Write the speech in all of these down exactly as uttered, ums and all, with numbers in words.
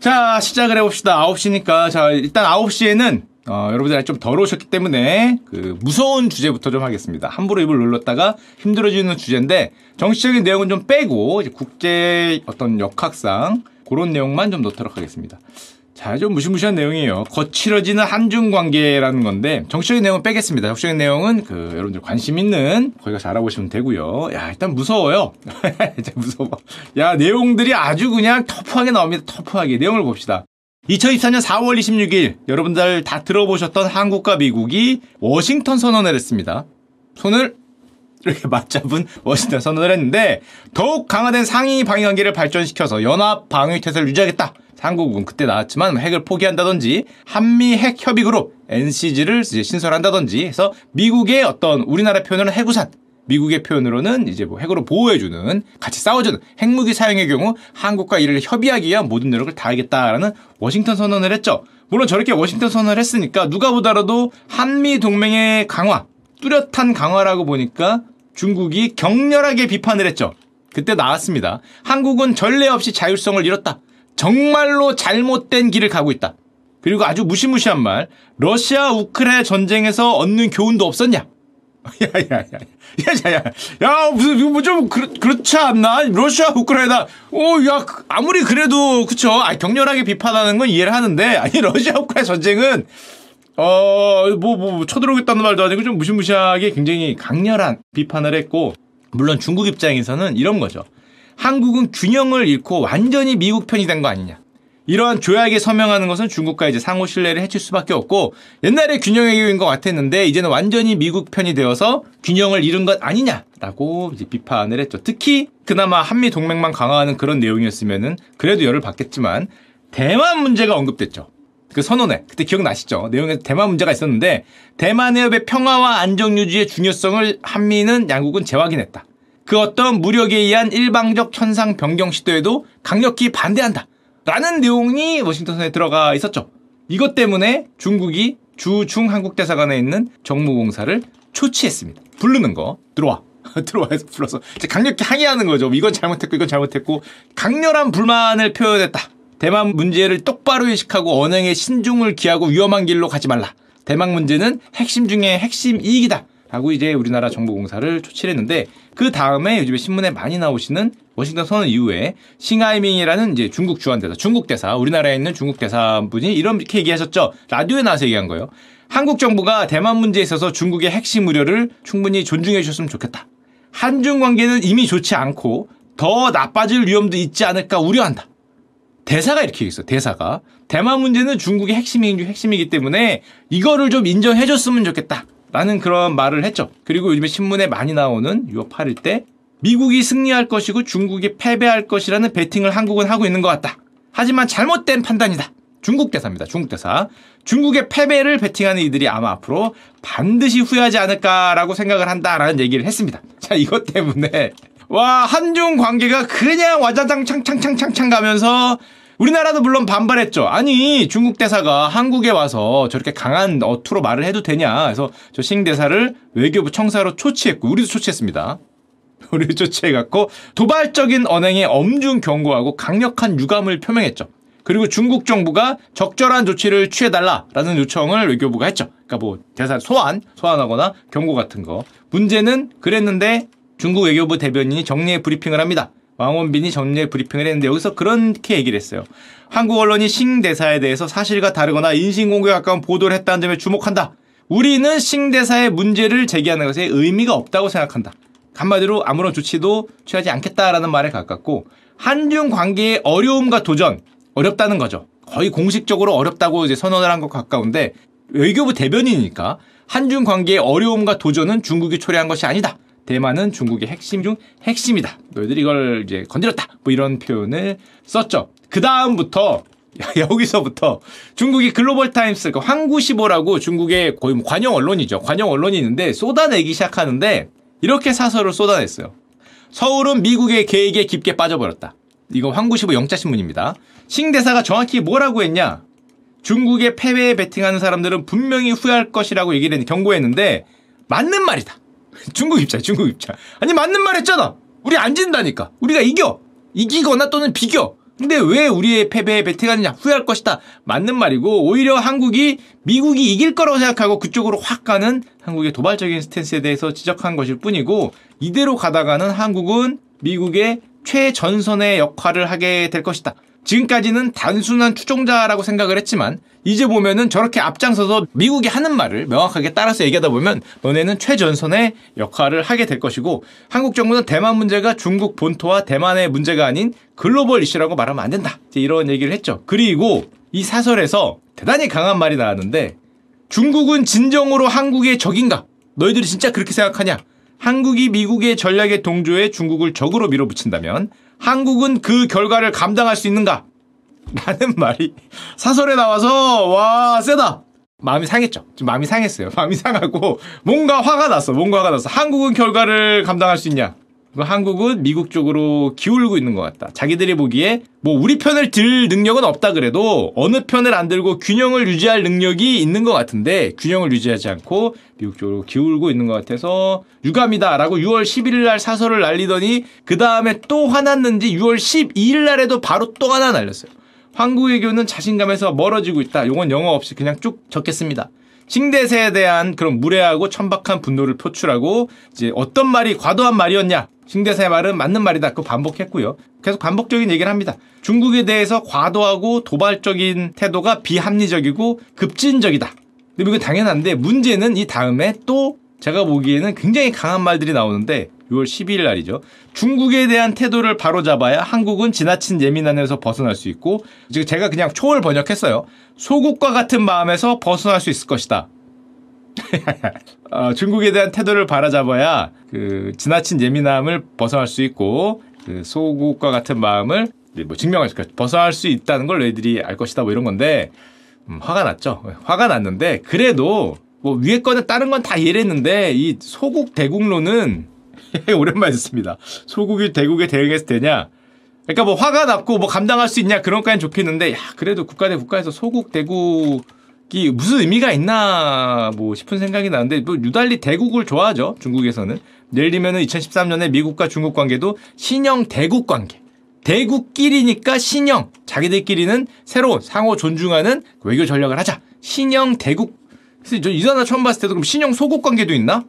자, 시작을 해봅시다. 아홉 시니까 자, 일단 아홉 시에는 어, 여러분들이 좀 더러우셨기 때문에 그 무서운 주제부터 좀 하겠습니다. 함부로 입을 눌렀다가 힘들어지는 주제인데 정치적인 내용은 좀 빼고 이제 국제 어떤 역학상 그런 내용만 좀 넣도록 하겠습니다. 자, 좀 무시무시한 내용이에요. 거칠어지는 한중 관계라는 건데 정치적인 내용은 빼겠습니다. 정치적인 내용은 그 여러분들 관심 있는 거기가 잘 알아보시면 되고요. 야, 일단 무서워요. 진짜 무서워. 야, 내용들이 아주 그냥 터프하게 나옵니다. 터프하게 내용을 봅시다. 이천이십사년 사월 이십육일 여러분들 다 들어보셨던 한국과 미국이 워싱턴 선언을 했습니다. 손을 이렇게 맞잡은 워싱턴 선언을 했는데 더욱 강화된 상위 방위관계를 발전시켜서 연합 방위태세를 유지하겠다. 한국은 그때 나왔지만 핵을 포기한다든지 한미 핵협의그룹 엔씨지를 이제 신설한다든지 해서 미국의 어떤 우리나라 표현으로는 핵우산, 미국의 표현으로는 이제 뭐 핵으로 보호해주는, 같이 싸워주는, 핵무기 사용의 경우 한국과 이를 협의하기 위한 모든 노력을 다하겠다라는 워싱턴 선언을 했죠. 물론 저렇게 워싱턴 선언을 했으니까 누가 보더라도 한미 동맹의 강화, 뚜렷한 강화라고 보니까 중국이 격렬하게 비판을 했죠. 그때 나왔습니다. 한국은 전례 없이 자율성을 잃었다. 정말로 잘못된 길을 가고 있다. 그리고 아주 무시무시한 말, 러시아 우크라이나 전쟁에서 얻는 교훈도 없었냐? 야야야야야야, 야, 야, 야, 야, 무슨 뭐 좀 그렇 그렇지 않나? 러시아 우크라이나, 오, 야, 아무리 그래도 그쵸? 아, 격렬하게 비판하는 건 이해를 하는데, 아니 러시아 우크라이나 전쟁은 어, 뭐 뭐 쳐들어오겠다는 말도 아니고 좀 무시무시하게 굉장히 강렬한 비판을 했고, 물론 중국 입장에서는 이런 거죠. 한국은 균형을 잃고 완전히 미국 편이 된 거 아니냐. 이러한 조약에 서명하는 것은 중국과 이제 상호 신뢰를 해칠 수밖에 없고 옛날에 균형의 기회인 것 같았는데 이제는 완전히 미국 편이 되어서 균형을 잃은 것 아니냐라고 이제 비판을 했죠. 특히 그나마 한미 동맹만 강화하는 그런 내용이었으면은 그래도 열을 받겠지만 대만 문제가 언급됐죠. 그 선언회 그때 기억나시죠? 내용에서 대만 문제가 있었는데 대만 해협의 평화와 안정 유지의 중요성을 한미는 양국은 재확인했다. 그 어떤 무력에 의한 일방적 현상 변경 시도에도 강력히 반대한다. 라는 내용이 워싱턴 선언에 들어가 있었죠. 이것 때문에 중국이 주중 한국대사관에 있는 정무공사를 초치했습니다. 부르는 거. 들어와. 들어와 해서 불러서 강력히 항의하는 거죠. 이건 잘못했고 이건 잘못했고 강렬한 불만을 표현했다. 대만 문제를 똑바로 의식하고 언행에 신중을 기하고 위험한 길로 가지 말라. 대만 문제는 핵심 중에 핵심 이익이다. 라고 이제 우리나라 정보공사를 초치를 했는데 그 다음에 요즘에 신문에 많이 나오시는 워싱턴 선언 이후에 싱하이밍이라는 이제 중국 주한대사, 중국 대사, 우리나라에 있는 중국 대사분이 이렇게 얘기하셨죠. 라디오에 나와서 얘기한 거예요. 한국 정부가 대만 문제에 있어서 중국의 핵심 우려를 충분히 존중해 주셨으면 좋겠다. 한중 관계는 이미 좋지 않고 더 나빠질 위험도 있지 않을까 우려한다. 대사가 이렇게 얘기했어요. 대사가. 대만 문제는 중국의 핵심이, 핵심이기 때문에 이거를 좀 인정해 줬으면 좋겠다. 라는 그런 말을 했죠. 그리고 요즘에 신문에 많이 나오는 유월 팔일 때 미국이 승리할 것이고 중국이 패배할 것이라는 베팅을 한국은 하고 있는 것 같다. 하지만 잘못된 판단이다. 중국 대사입니다. 중국 대사. 중국의 패배를 베팅하는 이들이 아마 앞으로 반드시 후회하지 않을까라고 생각을 한다라는 얘기를 했습니다. 자, 이것 때문에 와, 한중 관계가 그냥 와자장 창창창창창 가면서 우리나라도 물론 반발했죠. 아니 중국 대사가 한국에 와서 저렇게 강한 어투로 말을 해도 되냐. 그래서 저 싱 대사를 외교부 청사로 초치했고 우리도 초치했습니다. 우리도 초치해갖고 도발적인 언행에 엄중 경고하고 강력한 유감을 표명했죠. 그리고 중국 정부가 적절한 조치를 취해달라라는 요청을 외교부가 했죠. 그러니까 뭐 대사 소환, 소환하거나 경고 같은 거. 문제는 그랬는데 중국 외교부 대변인이 정례 브리핑을 합니다. 왕원빈이 정례 브리핑을 했는데 여기서 그렇게 얘기를 했어요. 한국 언론이 싱 대사에 대해서 사실과 다르거나 인신공격에 가까운 보도를 했다는 점에 주목한다. 우리는 싱 대사의 문제를 제기하는 것에 의미가 없다고 생각한다. 한마디로 아무런 조치도 취하지 않겠다라는 말에 가깝고 한중 관계의 어려움과 도전, 어렵다는 거죠. 거의 공식적으로 어렵다고 이제 선언을 한 것 가까운데 외교부 대변인이니까 한중 관계의 어려움과 도전은 중국이 초래한 것이 아니다. 대만은 중국의 핵심 중 핵심이다. 너희들이 이걸 이제 건드렸다. 뭐 이런 표현을 썼죠. 그 다음부터 여기서부터 중국이 글로벌 타임스, 그러니까 황구시보라고 중국의 거의 뭐 관영 언론이죠. 관영 언론이 있는데 쏟아내기 시작하는데 이렇게 사설을 쏟아냈어요. 서울은 미국의 계획에 깊게 빠져버렸다. 이거 황구시보 영자신문입니다. 싱 대사가 정확히 뭐라고 했냐? 중국의 패배에 베팅하는 사람들은 분명히 후회할 것이라고 얘기를 경고했는데 맞는 말이다. 중국 입장, 중국 입장. 아니 맞는 말 했잖아. 우리 안 진다니까. 우리가 이겨. 이기거나 또는 비겨. 근데 왜 우리의 패배에 베팅하느냐, 후회할 것이다. 맞는 말이고, 오히려 한국이 미국이 이길 거라고 생각하고 그쪽으로 확 가는 한국의 도발적인 스탠스에 대해서 지적한 것일 뿐이고, 이대로 가다가는 한국은 미국의 최전선의 역할을 하게 될 것이다. 지금까지는 단순한 추종자라고 생각을 했지만 이제 보면은 저렇게 앞장서서 미국이 하는 말을 명확하게 따라서 얘기하다 보면 너네는 최전선의 역할을 하게 될 것이고, 한국 정부는 대만 문제가 중국 본토와 대만의 문제가 아닌 글로벌 이슈라고 말하면 안 된다, 이제 이런 얘기를 했죠. 그리고 이 사설에서 대단히 강한 말이 나왔는데, 중국은 진정으로 한국의 적인가? 너희들이 진짜 그렇게 생각하냐? 한국이 미국의 전략의 동조에 중국을 적으로 밀어붙인다면 한국은 그 결과를 감당할 수 있는가? 라는 말이 사설에 나와서 와 세다! 마음이 상했죠. 지금 마음이 상했어요. 마음이 상하고 뭔가 화가 났어. 뭔가 화가 났어. 한국은 결과를 감당할 수 있냐? 한국은 미국 쪽으로 기울고 있는 것 같다. 자기들이 보기에 뭐 우리 편을 들 능력은 없다 그래도 어느 편을 안 들고 균형을 유지할 능력이 있는 것 같은데 균형을 유지하지 않고 미국 쪽으로 기울고 있는 것 같아서 유감이다 라고 유월 십일일 날 사설을 날리더니 그 다음에 또 화났는지 유월 십이일 날에도 바로 또 하나 날렸어요. 한국 외교는 자신감에서 멀어지고 있다. 요건 영어 없이 그냥 쭉 적겠습니다. 징대세에 대한 그런 무례하고 천박한 분노를 표출하고, 이제 어떤 말이 과도한 말이었냐, 징대세의 말은 맞는 말이다, 그거 반복했고요. 계속 반복적인 얘기를 합니다. 중국에 대해서 과도하고 도발적인 태도가 비합리적이고 급진적이다. 근데 이건 당연한데 문제는 이 다음에 또 제가 보기에는 굉장히 강한 말들이 나오는데 유월 십이일 날이죠. 중국에 대한 태도를 바로잡아야 한국은 지나친 예민함에서 벗어날 수 있고, 지금 제가 그냥 초월 번역했어요. 소국과 같은 마음에서 벗어날 수 있을 것이다. 어, 중국에 대한 태도를 바로잡아야 그 지나친 예민함을 벗어날 수 있고 그 소국과 같은 마음을 뭐 증명할 수 있다. 벗어날 수 있다는 걸 너희들이 알 것이다. 뭐 이런 건데 음, 화가 났죠. 화가 났는데 그래도 뭐 위에 거는 다른 건 다 이해를 했는데 이 소국 대국론은 오랜만에 듣습니다. 소국이 대국에 대응했을 때냐? 그러니까 뭐 화가 났고 뭐 감당할 수 있냐 그런 거는 좋겠는데, 야 그래도 국가 대 국가에서 소국 대국이 무슨 의미가 있나 뭐 싶은 생각이 나는데, 뭐 유달리 대국을 좋아하죠 중국에서는. 예를 들면은 이천십삼년에 미국과 중국 관계도 신형 대국 관계. 대국끼리니까 신형, 자기들끼리는 새로운 상호 존중하는 외교 전략을 하자. 신형 대국. 그래서 저 이단아 처음 봤을 때도 그럼 신형 소국 관계도 있나?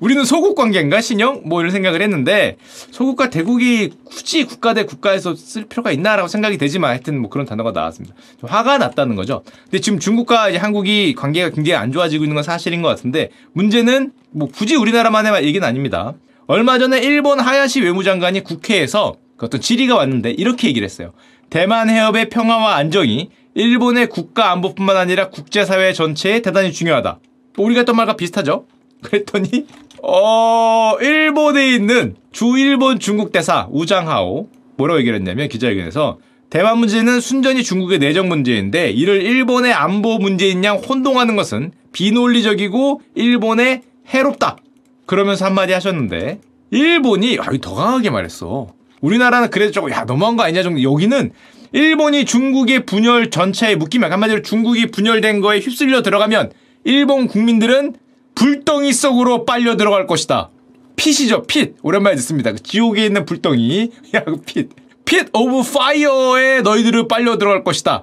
우리는 소국 관계인가? 신형? 뭐 이런 생각을 했는데, 소국과 대국이 굳이 국가 대 국가에서 쓸 필요가 있나라고 생각이 되지만 하여튼 뭐 그런 단어가 나왔습니다. 좀 화가 났다는 거죠. 근데 지금 중국과 이제 한국이 관계가 굉장히 안 좋아지고 있는 건 사실인 것 같은데, 문제는 뭐 굳이 우리나라만의 얘기는 아닙니다. 얼마 전에 일본 하야시 외무장관이 국회에서 그 어떤 질의가 왔는데 이렇게 얘기를 했어요. 대만 해협의 평화와 안정이 일본의 국가 안보뿐만 아니라 국제사회 전체에 대단히 중요하다. 우리가 했던 말과 비슷하죠? 그랬더니 어... 일본에 있는 주일본 중국 대사 우장하오 뭐라고 얘기를 했냐면 기자회견에서 대만 문제는 순전히 중국의 내정 문제인데 이를 일본의 안보 문제인 양 혼동하는 것은 비논리적이고 일본에 해롭다. 그러면서 한마디 하셨는데 일본이 아유 더 강하게 말했어. 우리나라는 그래도 조금 야 너무한 거 아니냐 정도. 여기는 일본이 중국의 분열 전체에 묶이면, 한마디로 중국이 분열된 거에 휩쓸려 들어가면 일본 국민들은 불덩이 속으로 빨려 들어갈 것이다. 핏이죠, 핏. 오랜만에 듣습니다. 그 지옥에 있는 불덩이. 야, 그 핏. 핏 오브 파이어에 너희들을 빨려 들어갈 것이다.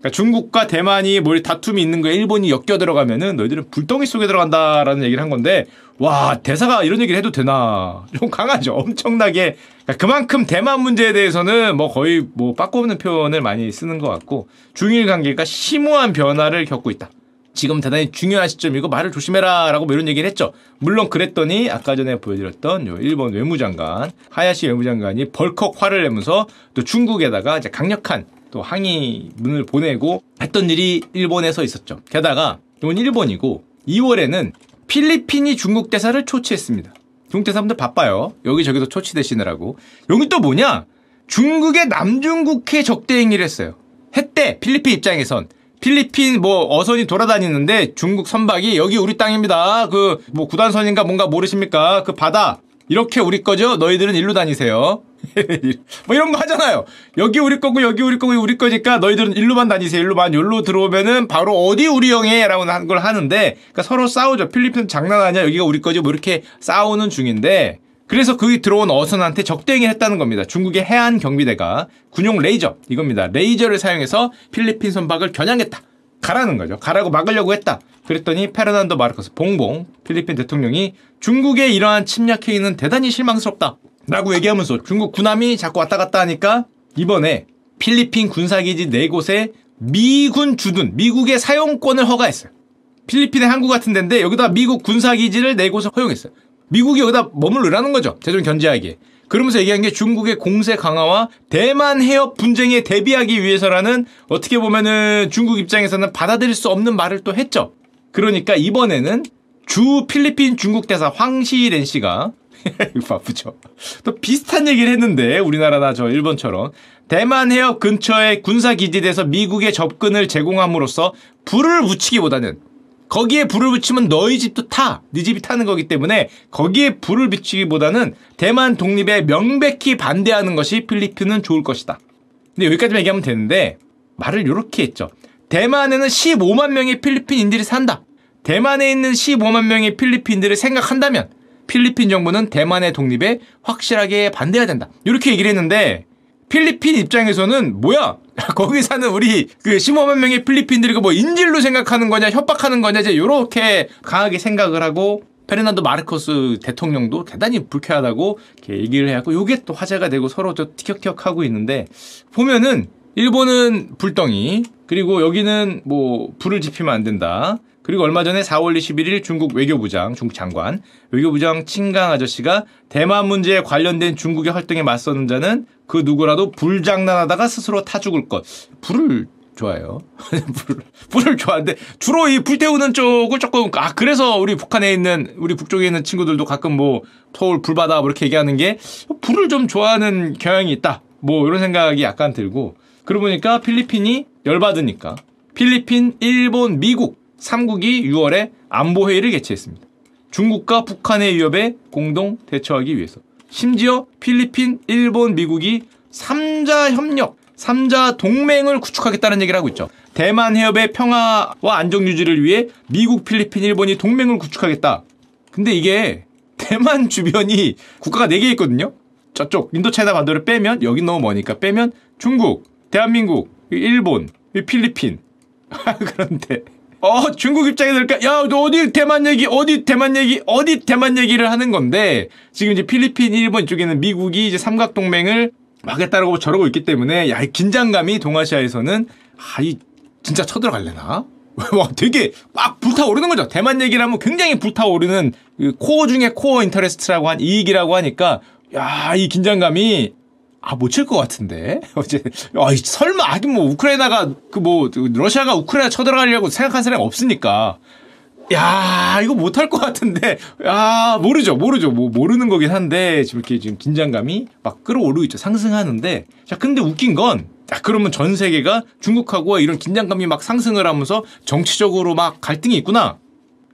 그러니까 중국과 대만이 뭘 다툼이 있는 거에 일본이 엮여 들어가면은 너희들은 불덩이 속에 들어간다라는 얘기를 한 건데, 와, 대사가 이런 얘기를 해도 되나. 좀 강하죠. 엄청나게. 그러니까 그만큼 대만 문제에 대해서는 뭐 거의 뭐 빠꾸 없는 표현을 많이 쓰는 것 같고, 중일 관계가 심오한 변화를 겪고 있다. 지금 대단히 중요한 시점이고 말을 조심해라 라고 뭐 이런 얘기를 했죠. 물론 그랬더니 아까 전에 보여드렸던 요 일본 외무장관 하야시 외무장관이 벌컥 화를 내면서 또 중국에다가 이제 강력한 또 항의문을 보내고 했던 일이 일본에서 있었죠. 게다가 이건 일본이고 이월에는 필리핀이 중국 대사를 초치했습니다. 중국 대사분들 바빠요. 여기저기서 초치되시느라고. 여기 또 뭐냐? 중국의 남중국해 적대행위를 했어요. 했대. 필리핀 입장에선. 필리핀 뭐 어선이 돌아다니는데 중국 선박이 여기 우리 땅입니다. 그 뭐 구단선인가 뭔가 모르십니까? 그 바다 이렇게 우리 거죠? 너희들은 일로 다니세요. 뭐 이런 거 하잖아요. 여기 우리 거고 여기 우리 거고 우리 거니까 너희들은 일로만 다니세요. 일로만. 여기로 들어오면은 바로 어디 우리 영해? 라고 하는 걸 하는데 그러니까 서로 싸우죠. 필리핀 장난하냐? 여기가 우리 거죠? 뭐 이렇게 싸우는 중인데 그래서 그 들어온 어선한테 적대행위를 했다는 겁니다. 중국의 해안 경비대가 군용 레이저, 이겁니다. 레이저를 사용해서 필리핀 선박을 겨냥했다. 가라는 거죠. 가라고 막으려고 했다. 그랬더니 페르난도 마르코스 봉봉 필리핀 대통령이 중국의 이러한 침략 행위는 대단히 실망스럽다 라고 얘기하면서 중국 군함이 자꾸 왔다 갔다 하니까 이번에 필리핀 군사기지 네 곳에 미군 주둔, 미국의 사용권을 허가했어요. 필리핀의 항구 같은 데인데 여기다 미국 군사기지를 네 곳에 허용했어요. 미국이 여기다 머무르라는 거죠. 제존 견제하기에. 그러면서 얘기한 게 중국의 공세 강화와 대만 해협 분쟁에 대비하기 위해서라는, 어떻게 보면은 중국 입장에서는 받아들일 수 없는 말을 또 했죠. 그러니까 이번에는 주 필리핀 중국 대사 황시렌 씨가 이거 바쁘죠. 또 비슷한 얘기를 했는데, 우리나라나 저 일본처럼 대만 해협 근처의 군사기지대에서 미국의 접근을 제공함으로써 불을 붙이기보다는, 거기에 불을 붙이면 너희 집도 타! 네 집이 타는 거기 때문에 거기에 불을 붙이기보다는 대만 독립에 명백히 반대하는 것이 필리핀은 좋을 것이다. 근데 여기까지만 얘기하면 되는데 말을 요렇게 했죠. 대만에는 십오만 명의 필리핀인들이 산다. 대만에 있는 십오만 명의 필리핀인들을 생각한다면 필리핀 정부는 대만의 독립에 확실하게 반대해야 된다. 이렇게 얘기를 했는데 필리핀 입장에서는 뭐야? 거기 사는 우리 그 십오만 명의 필리핀들이 뭐 인질로 생각하는 거냐, 협박하는 거냐, 이제 요렇게 강하게 생각을 하고, 페르난도 마르코스 대통령도 대단히 불쾌하다고 이렇게 얘기를 해갖고 요게 또 화제가 되고 서로 저 티격태격 하고 있는데, 보면은 일본은 불덩이, 그리고 여기는 뭐 불을 지피면 안 된다. 그리고 얼마 전에 사월 이십일일 중국 외교부장, 중국 장관, 외교부장 친강 아저씨가 대만 문제에 관련된 중국의 활동에 맞서는 자는 그 누구라도 불장난하다가 스스로 타 죽을 것. 불을 좋아해요. 불, 불을 좋아하는데 주로 이 불태우는 쪽을 조금, 아 그래서 우리 북한에 있는, 우리 북쪽에 있는 친구들도 가끔 뭐 서울 불바다 뭐 이렇게 얘기하는 게 불을 좀 좋아하는 경향이 있다. 뭐 이런 생각이 약간 들고, 그러고 보니까 필리핀이 열받으니까 필리핀, 일본, 미국 삼 국이 유월에 안보회의를 개최했습니다. 중국과 북한의 위협에 공동 대처하기 위해서. 심지어 필리핀, 일본, 미국이 삼자 협력, 삼자 동맹을 구축하겠다는 얘기를 하고 있죠. 대만 해협의 평화와 안정 유지를 위해 미국, 필리핀, 일본이 동맹을 구축하겠다. 근데 이게 대만 주변이 국가가 네 개 있거든요. 저쪽 인도차이나 반도를 빼면, 여긴 너무 머니까 빼면 중국, 대한민국, 일본, 필리핀. 그런데 어, 중국 입장에 들까? 야, 너 어디 대만 얘기, 어디 대만 얘기, 어디 대만 얘기를 하는 건데, 지금 이제 필리핀, 일본 쪽에는 미국이 이제 삼각동맹을 막겠다라고 저러고 있기 때문에, 야, 이 긴장감이 동아시아에서는, 아, 이, 진짜 쳐들어갈려나? 와, 되게 막 불타오르는 거죠. 대만 얘기를 하면 굉장히 불타오르는, 그 코어 중에 코어 인터레스트라고 한, 이익이라고 하니까, 야, 이 긴장감이, 아, 못 칠 것 같은데? 어제, 아, 설마, 하긴 뭐, 우크라이나가, 그 뭐, 러시아가 우크라이나 쳐들어가려고 생각한 사람이 없으니까. 야, 이거 못 할 것 같은데. 야, 모르죠, 모르죠. 뭐, 모르는 거긴 한데, 지금 이렇게 지금 긴장감이 막 끌어오르고 있죠. 상승하는데. 자, 근데 웃긴 건, 야, 그러면 전 세계가 중국하고 이런 긴장감이 막 상승을 하면서 정치적으로 막 갈등이 있구나.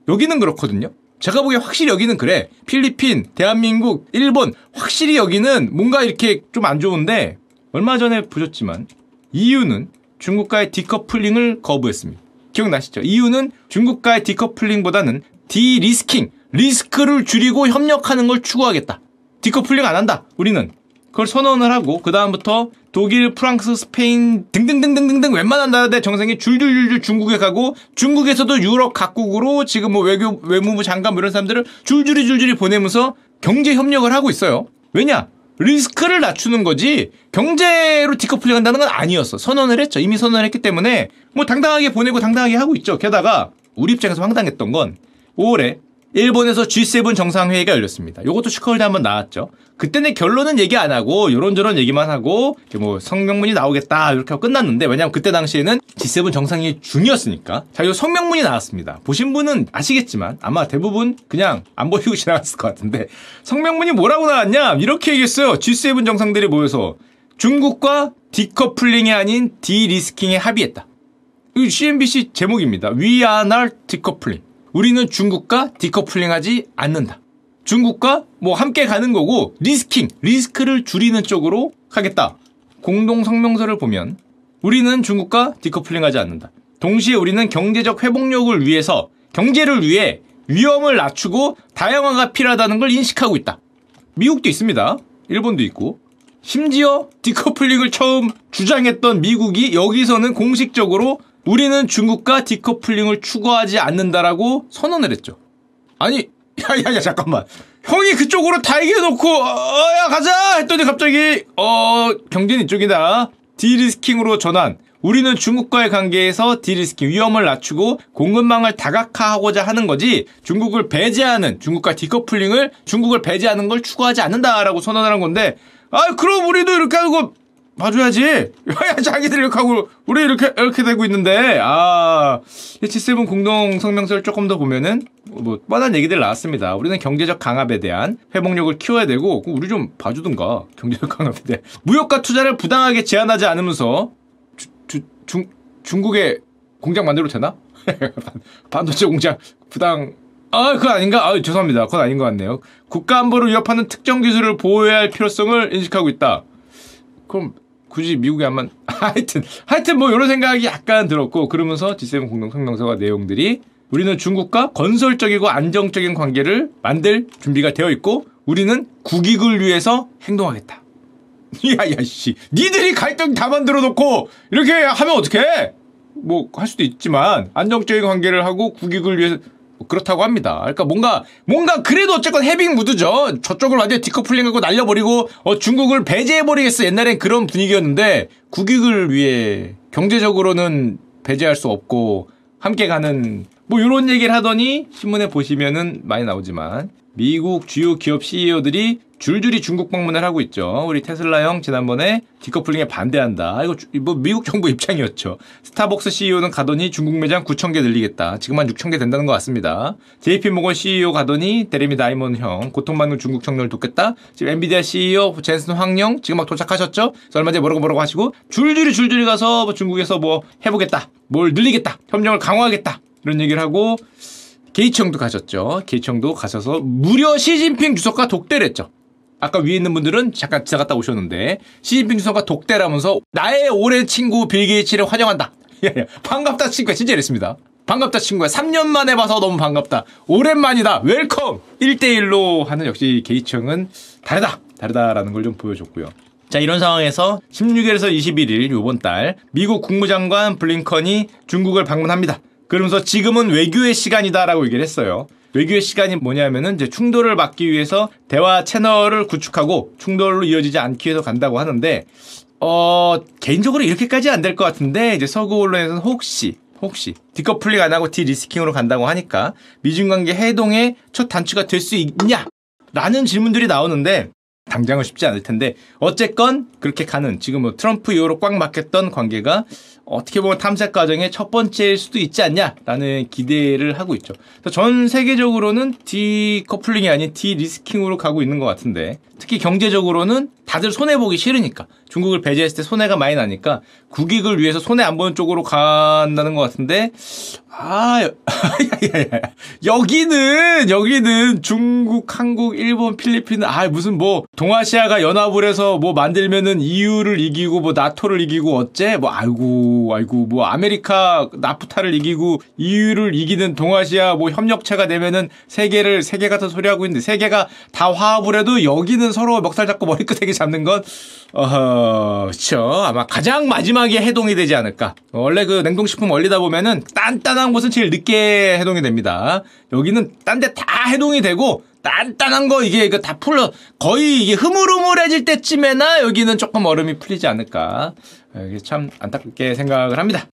여기는 그렇거든요. 제가 보기에 확실히 여기는 그래. 필리핀, 대한민국, 일본 확실히 여기는 뭔가 이렇게 좀 안 좋은데, 얼마 전에 보셨지만 이유는 중국과의 디커플링을 거부했습니다. 기억나시죠? 이유는 중국과의 디커플링보다는 디리스킹, 리스크를 줄이고 협력하는 걸 추구하겠다. 디커플링 안 한다, 우리는. 그걸 선언을 하고, 그 다음부터 독일, 프랑스, 스페인 등등등등등등 웬만한 나라들 정상이 줄줄줄줄 중국에 가고, 중국에서도 유럽 각국으로 지금 뭐 외교, 외무부 장관 이런 사람들을 줄줄이 줄줄이 보내면서 경제 협력을 하고 있어요. 왜냐? 리스크를 낮추는 거지 경제로 디커플링 한다는 건 아니었어. 선언을 했죠. 이미 선언을 했기 때문에 뭐 당당하게 보내고 당당하게 하고 있죠. 게다가 우리 입장에서 황당했던 건 오월에 일본에서 지 세븐 정상회의가 열렸습니다. 요것도 슈커홀드 한번 나왔죠. 그때는 결론은 얘기 안 하고 요런저런 얘기만 하고 뭐 성명문이 나오겠다 이렇게 하고 끝났는데, 왜냐면 그때 당시에는 지 세븐 정상회의 중이었으니까. 자, 요 성명문이 나왔습니다. 보신 분은 아시겠지만 아마 대부분 그냥 안 보시고 지나갔을 것 같은데, 성명문이 뭐라고 나왔냐, 이렇게 얘기했어요. 지 세븐 정상들이 모여서 중국과 디커플링이 아닌 디리스킹에 합의했다. 이 씨 엔 비 씨 제목입니다. We are not decoupling. 우리는 중국과 디커플링하지 않는다. 중국과 뭐 함께 가는 거고, 리스킹, 리스크를 줄이는 쪽으로 가겠다. 공동 성명서를 보면 우리는 중국과 디커플링하지 않는다. 동시에 우리는 경제적 회복력을 위해서, 경제를 위해 위험을 낮추고 다양화가 필요하다는 걸 인식하고 있다. 미국도 있습니다. 일본도 있고. 심지어 디커플링을 처음 주장했던 미국이 여기서는 공식적으로 우리는 중국과 디커플링을 추구하지 않는다라고 선언을 했죠. 아니, 야야야 잠깐만. 형이 그쪽으로 다 얘기해놓고 어, 야 가자 했더니 갑자기 어 경제는 이쪽이다. 디리스킹으로 전환. 우리는 중국과의 관계에서 디리스킹 위험을 낮추고 공급망을 다각화하고자 하는 거지 중국을 배제하는 중국과 디커플링을 중국을 배제하는 걸 추구하지 않는다라고 선언을 한 건데 아 그럼 우리도 이렇게 하고 봐줘야지. 자기들 이렇게 하고 우리 이렇게 이렇게 되고 있는데 아 지 세븐 공동성명서를 조금 더 보면은 뭐 뻔한 얘기들 나왔습니다. 우리는 경제적 강압에 대한 회복력을 키워야 되고 우리 좀 봐주든가 경제적 강압에 대해 무역과 투자를 부당하게 제한하지 않으면서 주, 주, 중, 중국에 공장 만들어도 되나? 반도체 공장 부당 아 그건 아닌가? 아 죄송합니다. 그건 아닌 것 같네요. 국가 안보를 위협하는 특정 기술을 보호해야 할 필요성을 인식하고 있다. 그럼 굳이 미국이 안만 하여튼 하여튼 뭐 이런 생각이 약간 들었고 그러면서 지 세븐 공동성명서가 내용들이 우리는 중국과 건설적이고 안정적인 관계를 만들 준비가 되어 있고 우리는 국익을 위해서 행동하겠다. 야야 씨 니들이 갈등 다 만들어놓고 이렇게 하면 어떡해? 뭐 할 수도 있지만 안정적인 관계를 하고 국익을 위해서 그렇다고 합니다. 그러니까 뭔가 뭔가 그래도 어쨌건 해빙 무드죠. 저쪽을 완전히 디커플링하고 날려버리고 어, 중국을 배제해버리겠어. 옛날엔 그런 분위기였는데 국익을 위해 경제적으로는 배제할 수 없고 함께 가는 뭐 이런 얘기를 하더니 신문에 보시면은 많이 나오지만 미국 주요 기업 씨이오들이 줄줄이 중국 방문을 하고 있죠. 우리 테슬라 형 지난번에 디커플링에 반대한다. 이거 뭐 미국 정부 입장이었죠. 스타벅스 씨이오는 가더니 중국 매장 구천 개 늘리겠다. 지금 한 육천 개 된다는 것 같습니다. 제이피모건 씨이오 가더니 데레미 다이먼 형 고통받는 중국 청년을 돕겠다. 지금 엔비디아 씨이오 젠슨 황영 지금 막 도착하셨죠. 그래서 얼마 전에 뭐라고 뭐라고 하시고 줄줄이 줄줄이 가서 뭐 중국에서 뭐 해보겠다. 뭘 늘리겠다. 협력을 강화하겠다. 이런 얘기를 하고 게이츠형도 가셨죠. 게이츠형도 가셔서 무려 시진핑 주석과 독대를 했죠. 아까 위에 있는 분들은 잠깐 지나갔다 오셨는데 시진핑 주석과 독대라면서 나의 오랜 친구 빌 게이츠를 환영한다. 반갑다 친구야. 진짜 이랬습니다. 반갑다 친구야. 삼 년 만에 봐서 너무 반갑다. 오랜만이다. 웰컴. 일 대 일로 하는 역시 게이츠형은 다르다. 다르다라는 걸 좀 보여줬고요. 자 이런 상황에서 십육일에서 이십일일 요번 달 미국 국무장관 블링컨이 중국을 방문합니다. 그러면서 지금은 외교의 시간이다라고 얘기를 했어요. 외교의 시간이 뭐냐면은 이제 충돌을 막기 위해서 대화 채널을 구축하고 충돌로 이어지지 않기 위해서 간다고 하는데 어 개인적으로 이렇게까지 안 될 것 같은데 이제 서구 언론에서는 혹시 혹시 디커플링 안 하고 디리스킹으로 간다고 하니까 미중 관계 해동의 첫 단추가 될 수 있냐라는 질문들이 나오는데 당장은 쉽지 않을 텐데 어쨌건 그렇게 가는 지금 뭐 트럼프 이후로 꽉 막혔던 관계가 어떻게 보면 탐색 과정의 첫 번째일 수도 있지 않냐라는 기대를 하고 있죠. 그래서 전 세계적으로는 디커플링이 아닌 디리스킹으로 가고 있는 것 같은데 특히 경제적으로는 다들 손해보기 싫으니까 중국을 배제했을 때 손해가 많이 나니까 국익을 위해서 손해 안 보는 쪽으로 간다는 것 같은데 아 여기는 여기는 중국, 한국, 일본, 필리핀 아 무슨 뭐 동아시아가 연합을 해서 뭐 만들면은 이유를 이기고 뭐 나토를 이기고 어째 뭐 아이고 아이고 뭐 아메리카 나프타를 이기고 이유를 이기는 동아시아 뭐 협력체가 되면은 세계를 세계 같은 소리 하고 있는데 세계가 다 화합을 해도 여기는 서로 멱살 잡고 머리끄댕이 잡는 건 어, 그쵸 아마 가장 마지막에 해동이 되지 않을까. 원래 그 냉동식품 얼리다 보면은 단단한 곳은 제일 늦게 해동이 됩니다. 여기는 딴 데 다 해동이 되고 단단한 거 이게 그 다 풀려 거의 이게 흐물흐물해질 때쯤에나 여기는 조금 얼음이 풀리지 않을까. 참 안타깝게 생각을 합니다.